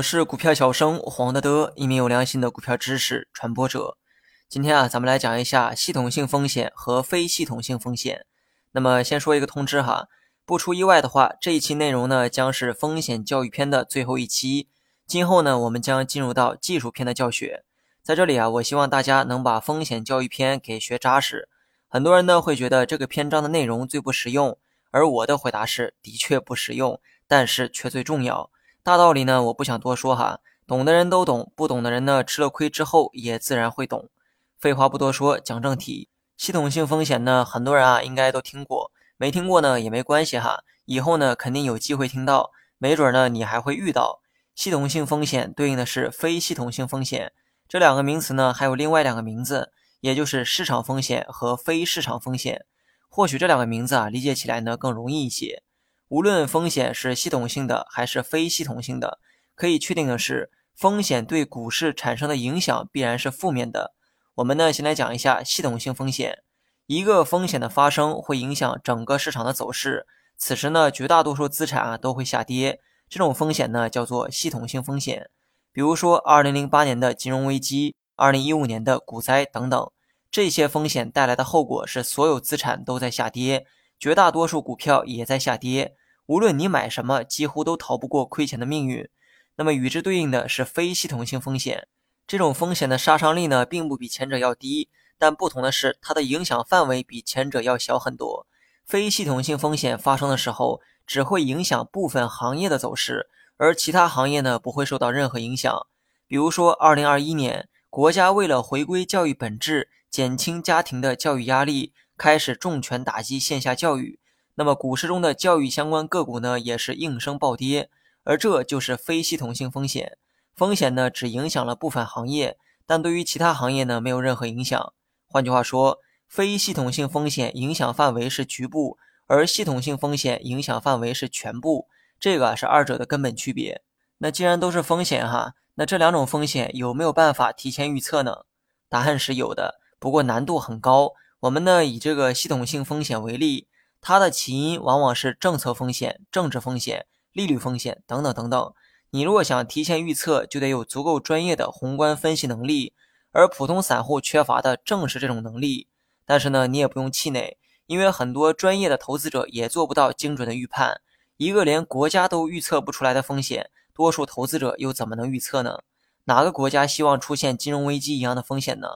我是股票小生黄德德，一名有良心的股票知识传播者。今天咱们来讲一下系统性风险和非系统性风险。那么先说一个通知哈，不出意外的话，这一期内容呢将是风险教育篇的最后一期。今后呢，我们将进入到技术篇的教学。在这里啊，我希望大家能把风险教育篇给学扎实。很多人呢会觉得这个篇章的内容最不实用，而我的回答是的确不实用，但是却最重要。大道理呢我不想多说哈，懂的人都懂，不懂的人呢吃了亏之后也自然会懂。废话不多说，讲正题。系统性风险呢很多人应该都听过，没听过呢也没关系哈，以后呢肯定有机会听到，没准呢你还会遇到。系统性风险对应的是非系统性风险，这两个名词呢还有另外两个名字，也就是市场风险和非市场风险。或许这两个名字理解起来呢更容易一些。无论风险是系统性的还是非系统性的，可以确定的是，风险对股市产生的影响必然是负面的。我们呢，先来讲一下系统性风险。一个风险的发生会影响整个市场的走势，此时呢，绝大多数资产都会下跌。这种风险呢，叫做系统性风险。比如说2008年的金融危机、2015年的股灾等等，这些风险带来的后果是所有资产都在下跌，绝大多数股票也在下跌。无论你买什么，几乎都逃不过亏钱的命运。那么与之对应的是非系统性风险，这种风险的杀伤力呢，并不比前者要低，但不同的是，它的影响范围比前者要小很多。非系统性风险发生的时候，只会影响部分行业的走势，而其他行业呢，不会受到任何影响。比如说2021年，国家为了回归教育本质，减轻家庭的教育压力，开始重拳打击线下教育。那么股市中的教育相关个股呢，也是应声暴跌，而这就是非系统性风险。风险呢，只影响了部分行业，但对于其他行业呢，没有任何影响。换句话说，非系统性风险影响范围是局部，而系统性风险影响范围是全部，这个是二者的根本区别。那既然都是风险哈，那这两种风险有没有办法提前预测呢？答案是有的，不过难度很高。我们呢，以这个系统性风险为例，它的起因往往是政策风险、政治风险、利率风险等等等等。你如果想提前预测，就得有足够专业的宏观分析能力，而普通散户缺乏的正是这种能力。但是呢，你也不用气馁，因为很多专业的投资者也做不到精准的预判。一个连国家都预测不出来的风险，多数投资者又怎么能预测呢？哪个国家希望出现金融危机一样的风险呢？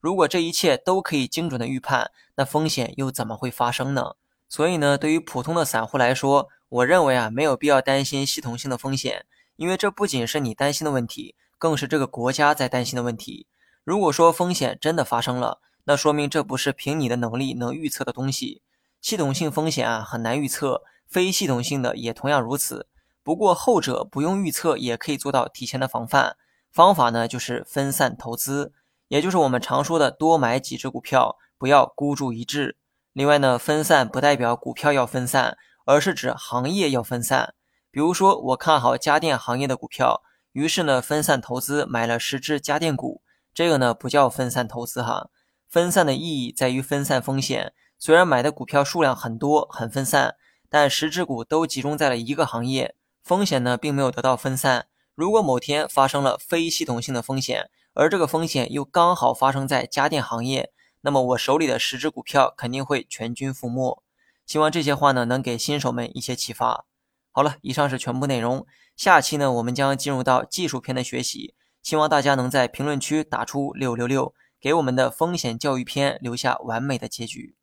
如果这一切都可以精准的预判，那风险又怎么会发生呢？所以呢，对于普通的散户来说，我认为没有必要担心系统性的风险，因为这不仅是你担心的问题，更是这个国家在担心的问题。如果说风险真的发生了，那说明这不是凭你的能力能预测的东西。系统性风险很难预测，非系统性的也同样如此。不过后者不用预测也可以做到提前的防范，方法呢就是分散投资，也就是我们常说的多买几只股票，不要孤注一掷。另外呢，分散不代表股票要分散，而是指行业要分散。比如说，我看好家电行业的股票，于是呢，分散投资买了10只家电股，这个呢不叫分散投资哈。分散的意义在于分散风险，虽然买的股票数量很多，很分散，但10只股都集中在了一个行业，风险呢并没有得到分散。如果某天发生了非系统性的风险，而这个风险又刚好发生在家电行业，那么我手里的10只股票肯定会全军覆没。希望这些话呢能给新手们一些启发。好了，以上是全部内容，下期呢我们将进入到技术篇的学习，希望大家能在评论区打出666，给我们的风险教育篇留下完美的结局。